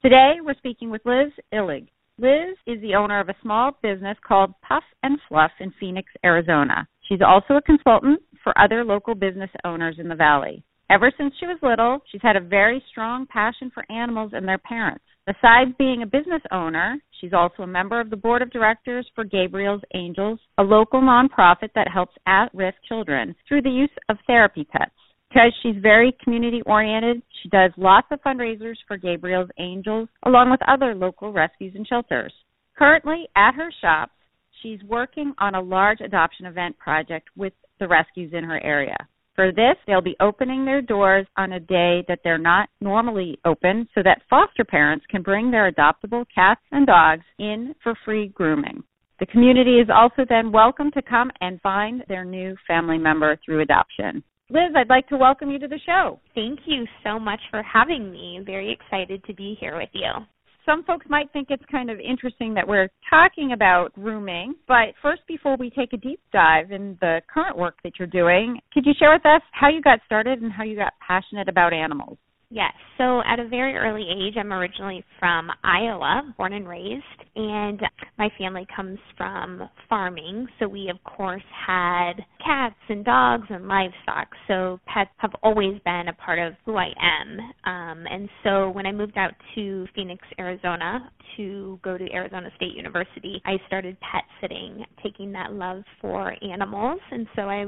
Today, we're speaking with Liz Illig. Liz is the owner of a small business called Puff and Fluff in Phoenix, Arizona. She's also a consultant for other local business owners in the valley. Ever since she was little, she's had a very strong passion for animals and their parents. Besides being a business owner, she's also a member of the board of directors for Gabriel's Angels, a local nonprofit that helps at-risk children through the use of therapy pets. Because she's very community-oriented, she does lots of fundraisers for Gabriel's Angels, along with other local rescues and shelters. Currently, at her shop, she's working on a large adoption event project with the rescues in her area. For this, they'll be opening their doors on a day that they're not normally open so that foster parents can bring their adoptable cats and dogs in for free grooming. The community is also then welcome to come and find their new family member through adoption. Liz, I'd like to welcome you to the show. Thank you so much for having me. I'm very excited to be here with you. Some folks might think it's kind of interesting that we're talking about grooming, but first, before we take a deep dive in the current work that you're doing, could you share with us how you got started and how you got passionate about animals? Yes. So at a very early age, I'm originally from Iowa, born and raised, and my family comes from farming. So we, of course, had cats and dogs and livestock. So pets have always been a part of who I am. And so when I moved out to Phoenix, Arizona, to go to Arizona State University, I started pet sitting, taking that love for animals. And so I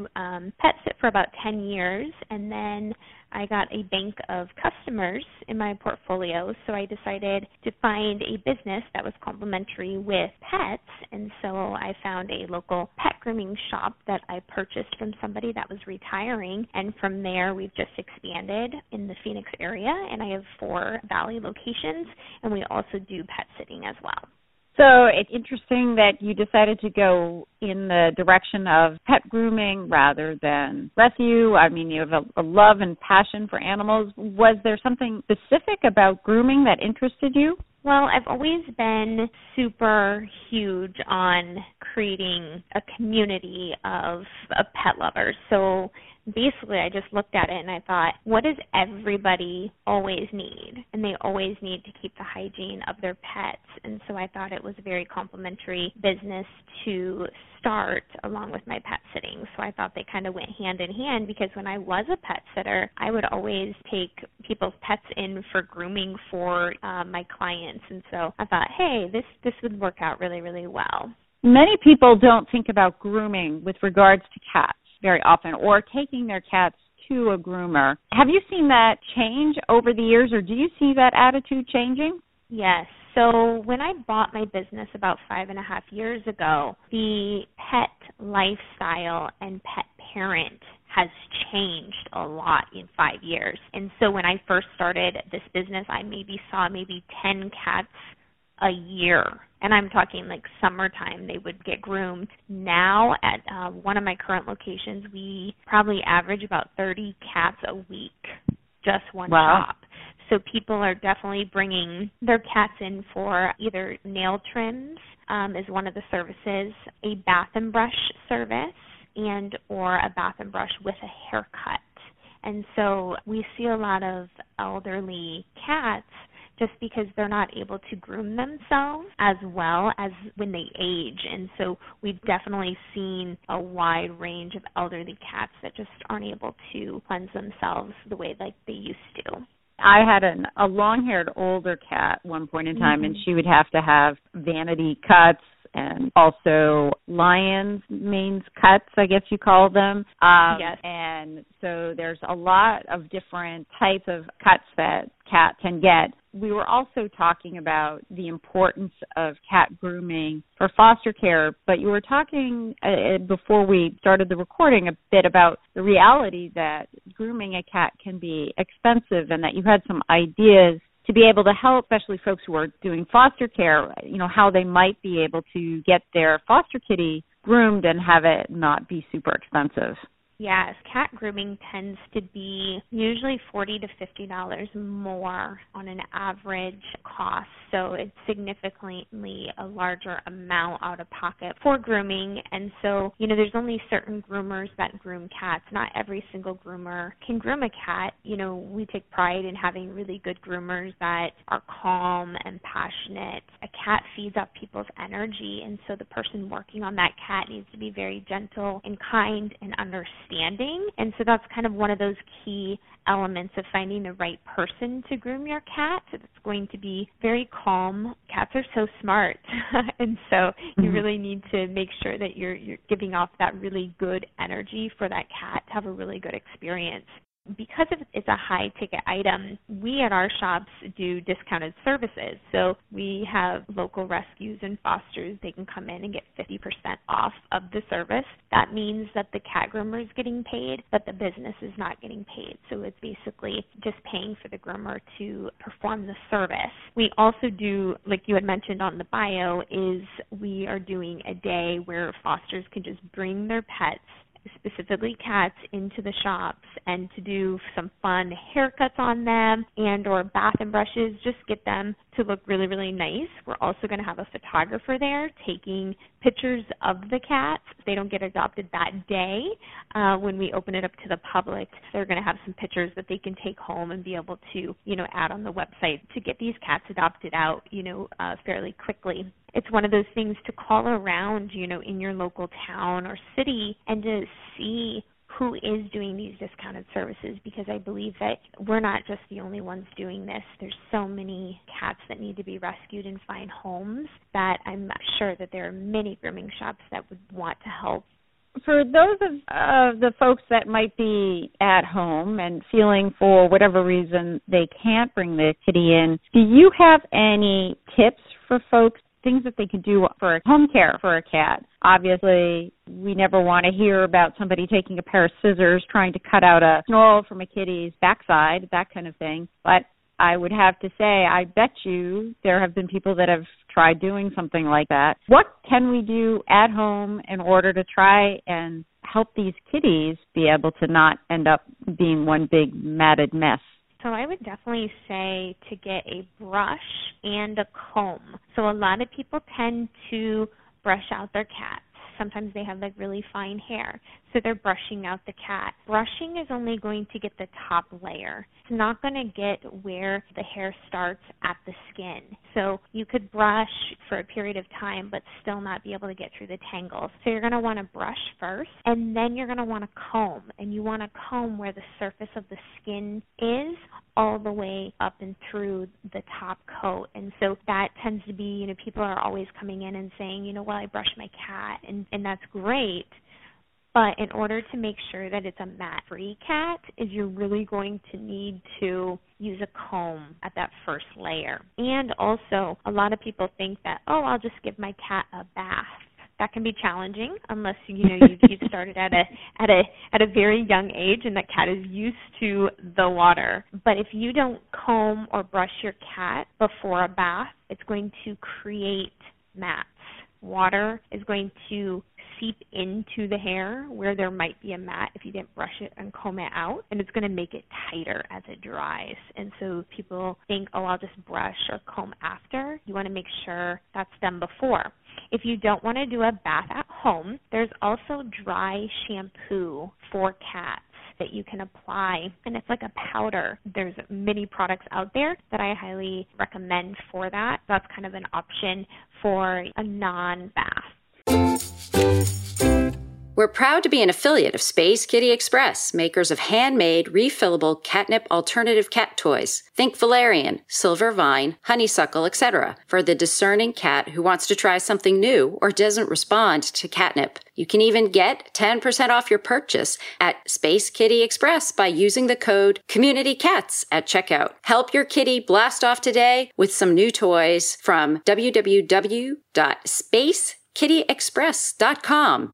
pet sit for about 10 years, and then I got a bank of customers in my portfolio, so I decided to find a business that was complementary with pets, and so I found a local pet grooming shop that I purchased from somebody that was retiring, and from there we've just expanded in the Phoenix area, and I have 4 valley locations, and we also do pet sitting as well. So it's interesting that you decided to go in the direction of pet grooming rather than rescue. I mean, you have a love and passion for animals. Was there something specific about grooming that interested you? Well, I've always been super huge on creating a community of pet lovers. So basically, I just looked at it and I thought, what does everybody always need? And they always need to keep the hygiene of their pets. And so I thought it was a very complimentary business to start along with my pet sitting. So I thought they kind of went hand in hand, because when I was a pet sitter, I would always take people's pets in for grooming for my clients. And so I thought, hey, this would work out really, really well. Many people don't think about grooming with regards to cats very often, or taking their cats to a groomer. Have you seen that change over the years, or do you see that attitude changing? Yes. So when I bought my business about 5.5 years ago, the pet lifestyle and pet parent has changed a lot in 5 years. And so when I first started this business, I saw 10 cats a year. And I'm talking like summertime, they would get groomed. Now at one of my current locations, we probably average about 30 cats a week, just one shop. So people are definitely bringing their cats in for either nail trims is one of the services, a bath and brush service, and or a bath and brush with a haircut. And so we see a lot of elderly cats just because they're not able to groom themselves as well as when they age. And so we've definitely seen a wide range of elderly cats that just aren't able to cleanse themselves the way like they used to. I had a long-haired older cat one point in time, and she would have to have vanity cuts and also lion's mane cuts, I guess you call them. Yes. And so there's a lot of different types of cuts that cats can get. We were also talking about the importance of cat grooming for foster care, but you were talking before we started the recording a bit about the reality that grooming a cat can be expensive and that you had some ideas to be able to help, especially folks who are doing foster care, you know, how they might be able to get their foster kitty groomed and have it not be super expensive. Yes, cat grooming tends to be usually $40 to $50 more on an average cost, so it's significantly a larger amount out of pocket for grooming. And so, you know, there's only certain groomers that groom cats. Not every single groomer can groom a cat. You know, we take pride in having really good groomers that are calm and passionate. A cat feeds off people's energy, and so the person working on that cat needs to be very gentle and kind and understanding. And so that's kind of one of those key elements of finding the right person to groom your cat. It's going to be very calm. Cats are so smart, and so you really need to make sure that you're giving off that really good energy for that cat to have a really good experience. Because it's a high-ticket item, we at our shops do discounted services. So we have local rescues and fosters. They can come in and get 50% off of the service. That means that the cat groomer is getting paid, but the business is not getting paid. So it's basically just paying for the groomer to perform the service. We also do, like you had mentioned on the bio, is we are doing a day where fosters can just bring their pets, specifically cats, into the shops and to do some fun haircuts on them and or bath and brushes, just get them to look really, really nice. We're also going to have a photographer there taking pictures of the cats. If they don't get adopted that day, when we open it up to the public, they're going to have some pictures that they can take home and be able to, you know, add on the website to get these cats adopted out, you know, fairly quickly. It's one of those things to call around, you know, in your local town or city and to see who is doing these discounted services, because I believe that we're not just the only ones doing this. There's so many cats that need to be rescued and find homes that I'm sure that there are many grooming shops that would want to help. For those of the folks that might be at home and feeling for whatever reason they can't bring their kitty in, do you have any tips for folks, things that they could do for home care for a cat? Obviously, we never want to hear about somebody taking a pair of scissors, trying to cut out a snarl from a kitty's backside, that kind of thing. But I would have to say, I bet you there have been people that have tried doing something like that. What can we do at home in order to try and help these kitties be able to not end up being one big matted mess? So I would definitely say to get a brush and a comb. So a lot of people tend to brush out their cats. Sometimes they have like really fine hair, so they're brushing out the cat. Brushing is only going to get the top layer. It's not going to get where the hair starts at the skin. So you could brush for a period of time but still not be able to get through the tangles. So you're going to want to brush first, and then you're going to want to comb. And you want to comb where the surface of the skin is all the way up and through the top coat. And so that tends to be, you know, people are always coming in and saying, you know, well, I brushed my cat, and that's great. But in order to make sure that it's a mat-free cat, is you're really going to need to use a comb at that first layer. And also, a lot of people think that, oh, I'll just give my cat a bath. That can be challenging unless, you know, you've started at a very young age and that cat is used to the water. But if you don't comb or brush your cat before a bath, it's going to create mats. Water is going to seep into the hair where there might be a mat if you didn't brush it and comb it out, and it's going to make it tighter as it dries. And so people think, oh, I'll just brush or comb after. You want to make sure that's done before. If you don't want to do a bath at home, there's also dry shampoo for cats that you can apply, and it's like a powder. There's many products out there that I highly recommend for that. That's kind of an option for a non-bath. We're proud to be an affiliate of Space Kitty Express, makers of handmade, refillable catnip alternative cat toys. Think valerian, silver vine, honeysuckle, etc. for the discerning cat who wants to try something new or doesn't respond to catnip. You can even get 10% off your purchase at Space Kitty Express by using the code CommunityCats at checkout. Help your kitty blast off today with some new toys from www.spacekittyexpress.com.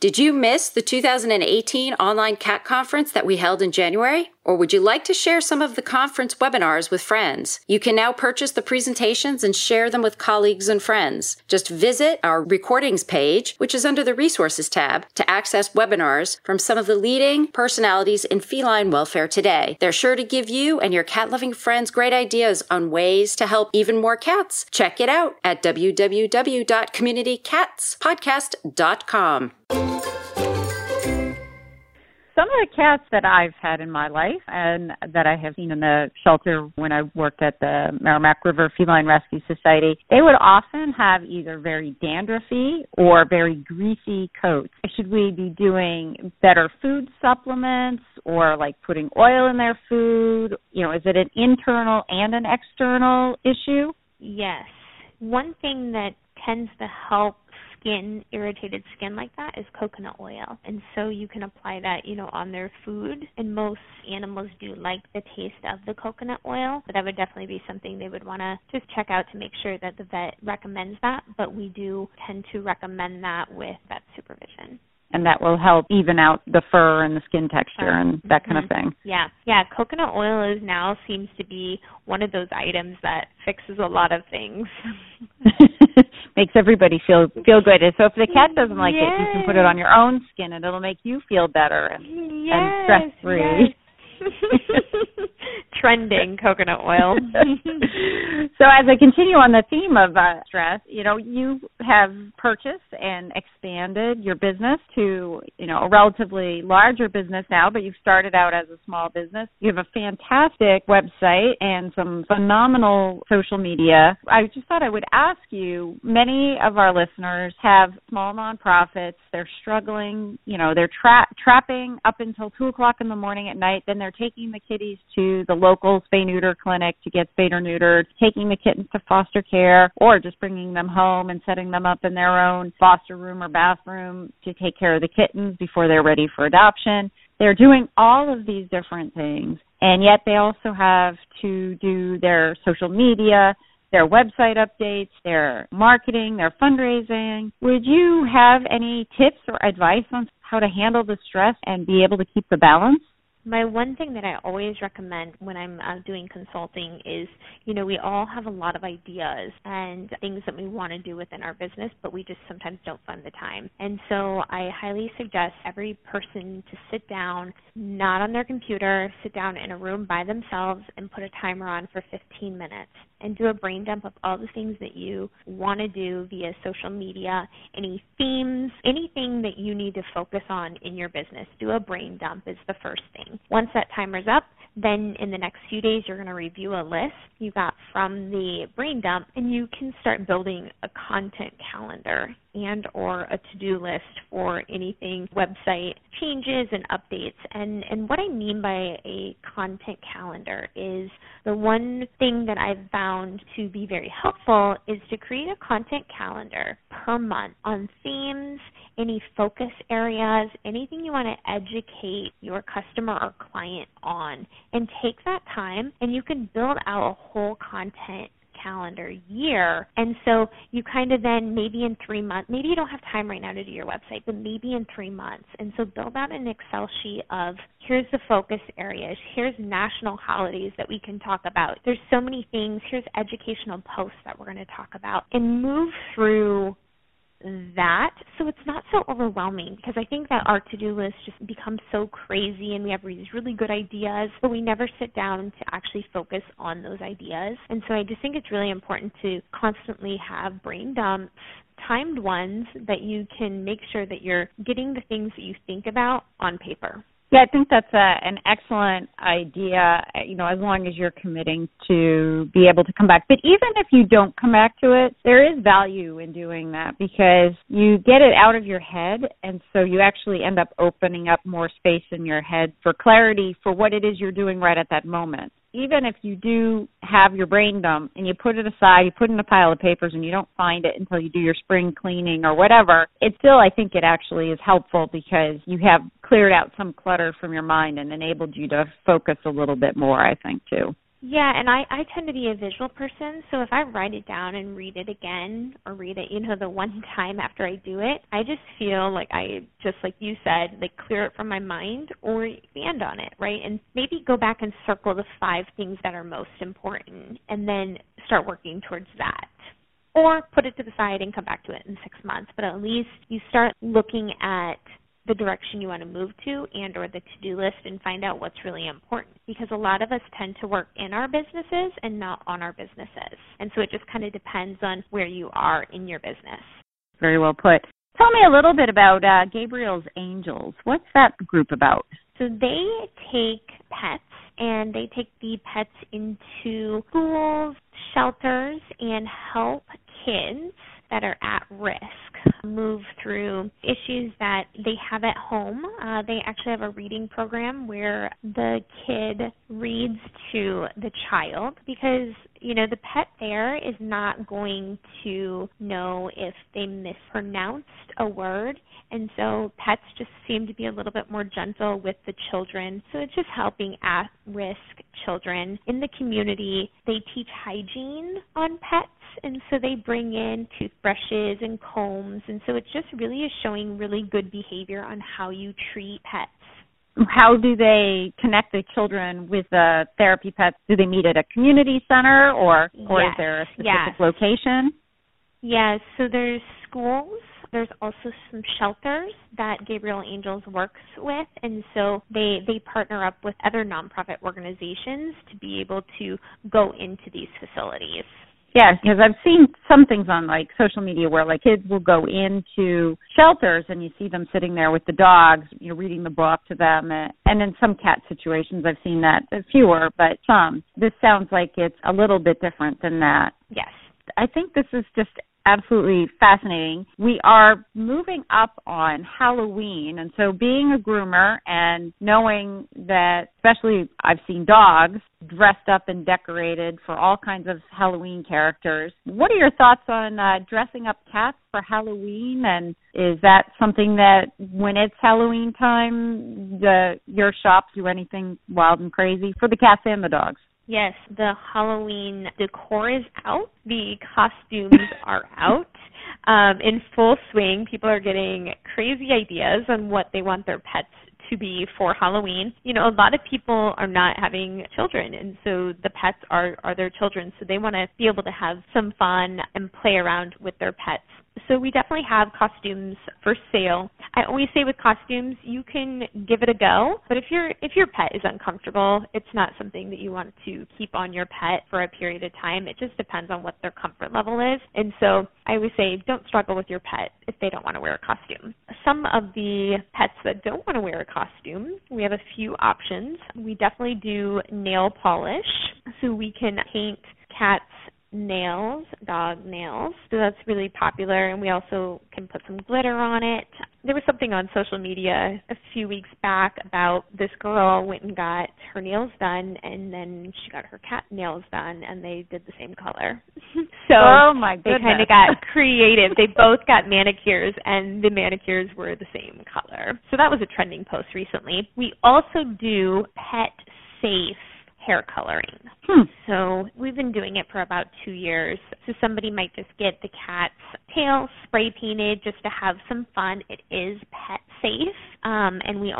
Did you miss the 2018 online cat conference that we held in January? Or would you like to share some of the conference webinars with friends? You can now purchase the presentations and share them with colleagues and friends. Just visit our recordings page, which is under the Resources tab, to access webinars from some of the leading personalities in feline welfare today. They're sure to give you and your cat-loving friends great ideas on ways to help even more cats. Check it out at www.communitycatspodcast.com. Some of the cats that I've had in my life and that I have seen in the shelter when I worked at the Merrimack River Feline Rescue Society, they would often have either very dandruffy or very greasy coats. Should we be doing better food supplements or like putting oil in their food? You know, is it an internal and an external issue? Yes. One thing that tends to help irritated skin like that is coconut oil. And so you can apply that, you know, on their food. And most animals do like the taste of the coconut oil, but that would definitely be something they would want to just check out to make sure that the vet recommends that. But we do tend to recommend that with vet supervision. And that will help even out the fur and the skin texture and that kind of thing. Yeah. Coconut oil is now seems to be one of those items that fixes a lot of things. Makes everybody feel good. And so if the cat doesn't like it, you can put it on your own skin and it'll make you feel better and stress-free. Yes. Trending coconut oil. So as I continue on the theme of stress, you know, you have purchased and expanded your business to, you know, a relatively larger business now, but you've started out as a small business. You have a fantastic website and some phenomenal social media. I just thought I would ask you, many of our listeners have small nonprofits. They're struggling, you know, they're trapping up until 2 o'clock in the morning at night. Then they're taking the kitties to the local spay-neuter clinic to get spayed or neutered, taking the kittens to foster care, or just bringing them home and setting them up in their own foster room or bathroom to take care of the kittens before they're ready for adoption. They're doing all of these different things, and yet they also have to do their social media, their website updates, their marketing, their fundraising. Would you have any tips or advice on how to handle the stress and be able to keep the balance? My one thing that I always recommend when I'm doing consulting is, you know, we all have a lot of ideas and things that we want to do within our business, but we just sometimes don't find the time. And so I highly suggest every person to sit down, not on their computer, sit down in a room by themselves and put a timer on for 15 minutes and do a brain dump of all the things that you want to do via social media, any themes, anything that you need to focus on in your business. Do a brain dump is the first thing. Once that timer's up, then in the next few days, you're going to review a list you got from the brain dump, and you can start building a content calendar and or a to-do list for anything, website changes and updates. And what I mean by a content calendar is the one thing that I've found to be very helpful is to create a content calendar per month on themes, any focus areas, anything you want to educate your customer or client on, and take that time and you can build out a whole content calendar year. And so you kind of then maybe in 3 months, maybe you don't have time right now to do your website, but maybe in 3 months. And so build out an Excel sheet of here's the focus areas, here's national holidays that we can talk about. There's so many things, here's educational posts that we're going to talk about, and move through that so it's not so overwhelming, because I think that our to-do list just becomes so crazy and we have these really good ideas, but we never sit down to actually focus on those ideas. And so I just think it's really important to constantly have brain dumps, timed ones, that you can make sure that you're getting the things that you think about on paper. Yeah, I think that's an excellent idea, you know, as long as you're committing to be able to come back. But even if you don't come back to it, there is value in doing that because you get it out of your head, and so you actually end up opening up more space in your head for clarity for what it is you're doing right at that moment. Even if you do have your brain dump and you put it aside, you put in a pile of papers and you don't find it until you do your spring cleaning or whatever, it still, I think it actually is helpful because you have cleared out some clutter from your mind and enabled you to focus a little bit more, I think, too. Yeah, and I tend to be a visual person, so if I write it down and read it again or read it, you know, the one time after I do it, I just feel like I just, like you said, like clear it from my mind or expand on it, right? And maybe go back and circle the 5 things that are most important and then start working towards that. Or put it to the side and come back to it in 6 months, but at least you start looking at the direction you want to move to and or the to-do list and find out what's really important, because a lot of us tend to work in our businesses and not on our businesses. And so it just kind of depends on where you are in your business. Very well put. Tell me a little bit about Gabriel's Angels. What's that group about? So they take pets, and they take the pets into schools, shelters, and help kids that are at risk move through issues that they have at home. They actually have a reading program where the kid reads to the child, because, you know, the pet there is not going to know if they mispronounced a word, and so pets just seem to be a little bit more gentle with the children. So it's just helping at-risk children in the community. They teach hygiene on pets, and so they bring in toothbrushes and combs, and so it's just really is showing really good behavior on how you treat pets. How do they connect the children with the therapy pets? Do they meet at a community center or yes. Is there a specific location? Yes, so there's schools. There's also some shelters that Gabriel Angels works with, and so they partner up with other nonprofit organizations to be able to go into these facilities. Yeah, because I've seen some things on, like, social media where, like, kids will go into shelters and you see them sitting there with the dogs, you know, reading the book to them. And in some cat situations, I've seen that, fewer, but some. This sounds like it's a little bit different than that. Yes. I think this is just absolutely fascinating. We are moving up on Halloween, and so being a groomer and knowing that, especially I've seen dogs dressed up and decorated for all kinds of Halloween characters. What are your thoughts on dressing up cats for Halloween, and is that something that when it's Halloween time, your shops do anything wild and crazy for the cats and the dogs? Yes, the Halloween decor is out. The costumes are out in full swing. People are getting crazy ideas on what they want their pets to be for Halloween. You know, a lot of people are not having children, and so the pets are their children, so they want to be able to have some fun and play around with their pets. So we definitely have costumes for sale. I always say with costumes, you can give it a go, but if your pet is uncomfortable, it's not something that you want to keep on your pet for a period of time. It just depends on what their comfort level is. And so I always say don't struggle with your pet if they don't want to wear a costume. Some of the pets that don't want to wear a costume, we have a few options. We definitely do nail polish, so we can paint cats' nails, dog nails. So that's really popular, and we also can put some glitter on it. There was something on social media a few weeks back about this girl went and got her nails done, and then she got her cat nails done, and they did the same color. So oh my goodness. They kind of got creative. They both got manicures, and the manicures were the same color. So that was a trending post recently. We also do pet safe hair coloring. So we've been doing it for about 2 years. So somebody might just get the cat's tail spray painted just to have some fun. It is pet safe. And we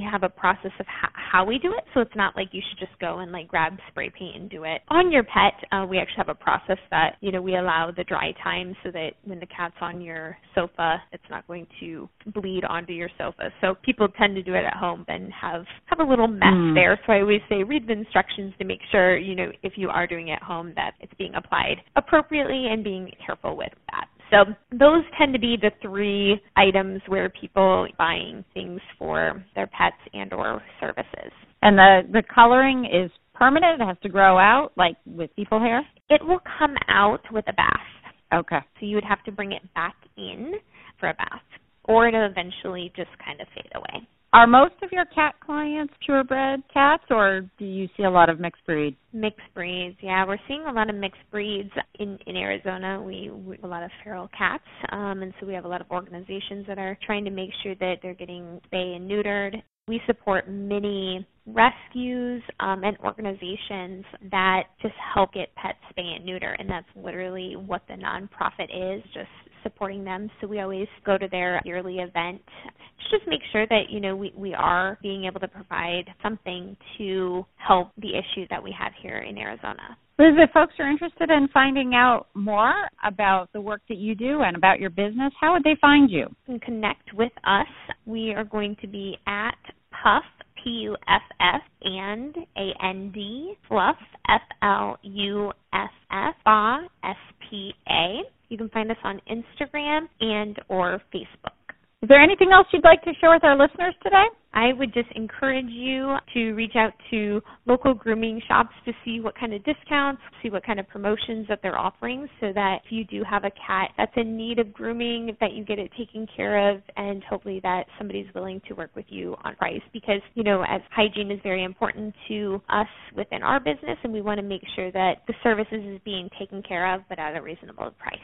have a process of how we do it. So it's not like you should just go and like grab spray paint and do it on your pet. We actually have a process that, you know, we allow the dry time so that when the cat's on your sofa, it's not going to bleed onto your sofa. So people tend to do it at home and have a little mess there. So I always say read the instructions to make sure, you know, if you are doing it at home, that it's being applied appropriately and being careful with that. So those tend to be the 3 items where people are buying things for their pets and or services. And the coloring is permanent? It has to grow out, like with people hair? It will come out with a bath. Okay. So you would have to bring it back in for a bath, or it'll eventually just kind of fade away. Are most of your cat clients purebred cats, or do you see a lot of mixed breeds? Mixed breeds, yeah. We're seeing a lot of mixed breeds. In Arizona, we have a lot of feral cats, and so we have a lot of organizations that are trying to make sure that they're getting spayed and neutered. We support many rescues and organizations that just help get pets spay and neuter, and that's literally what the nonprofit is, just supporting them. So we always go to their yearly event to just make sure that, you know, we are being able to provide something to help the issue that we have here in Arizona. Liz, if folks are interested in finding out more about the work that you do and about your business, how would they find you? You can connect with us. We are going to be at Puff, P-U-F-F, and A-N-D, Fluff, F-L-U-F-F, Spa, S-P-A. You can find us on Instagram and or Facebook. Is there anything else you'd like to share with our listeners today? I would just encourage you to reach out to local grooming shops to see what kind of discounts, see what kind of promotions that they're offering, so that if you do have a cat that's in need of grooming, that you get it taken care of, and hopefully that somebody's willing to work with you on price, because, you know, as hygiene is very important to us within our business, and we want to make sure that the services is being taken care of, but at a reasonable price.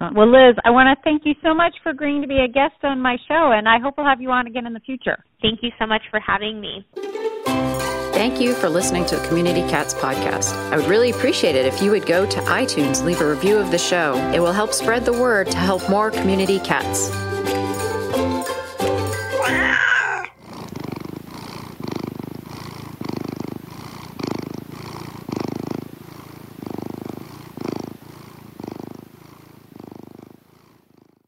Well, Liz, I want to thank you so much for agreeing to be a guest on my show, and I hope we'll have you on again in the future. Thank you so much for having me. Thank you for listening to Community Cats Podcast. I would really appreciate it if you would go to iTunes, leave a review of the show. It will help spread the word to help more community cats.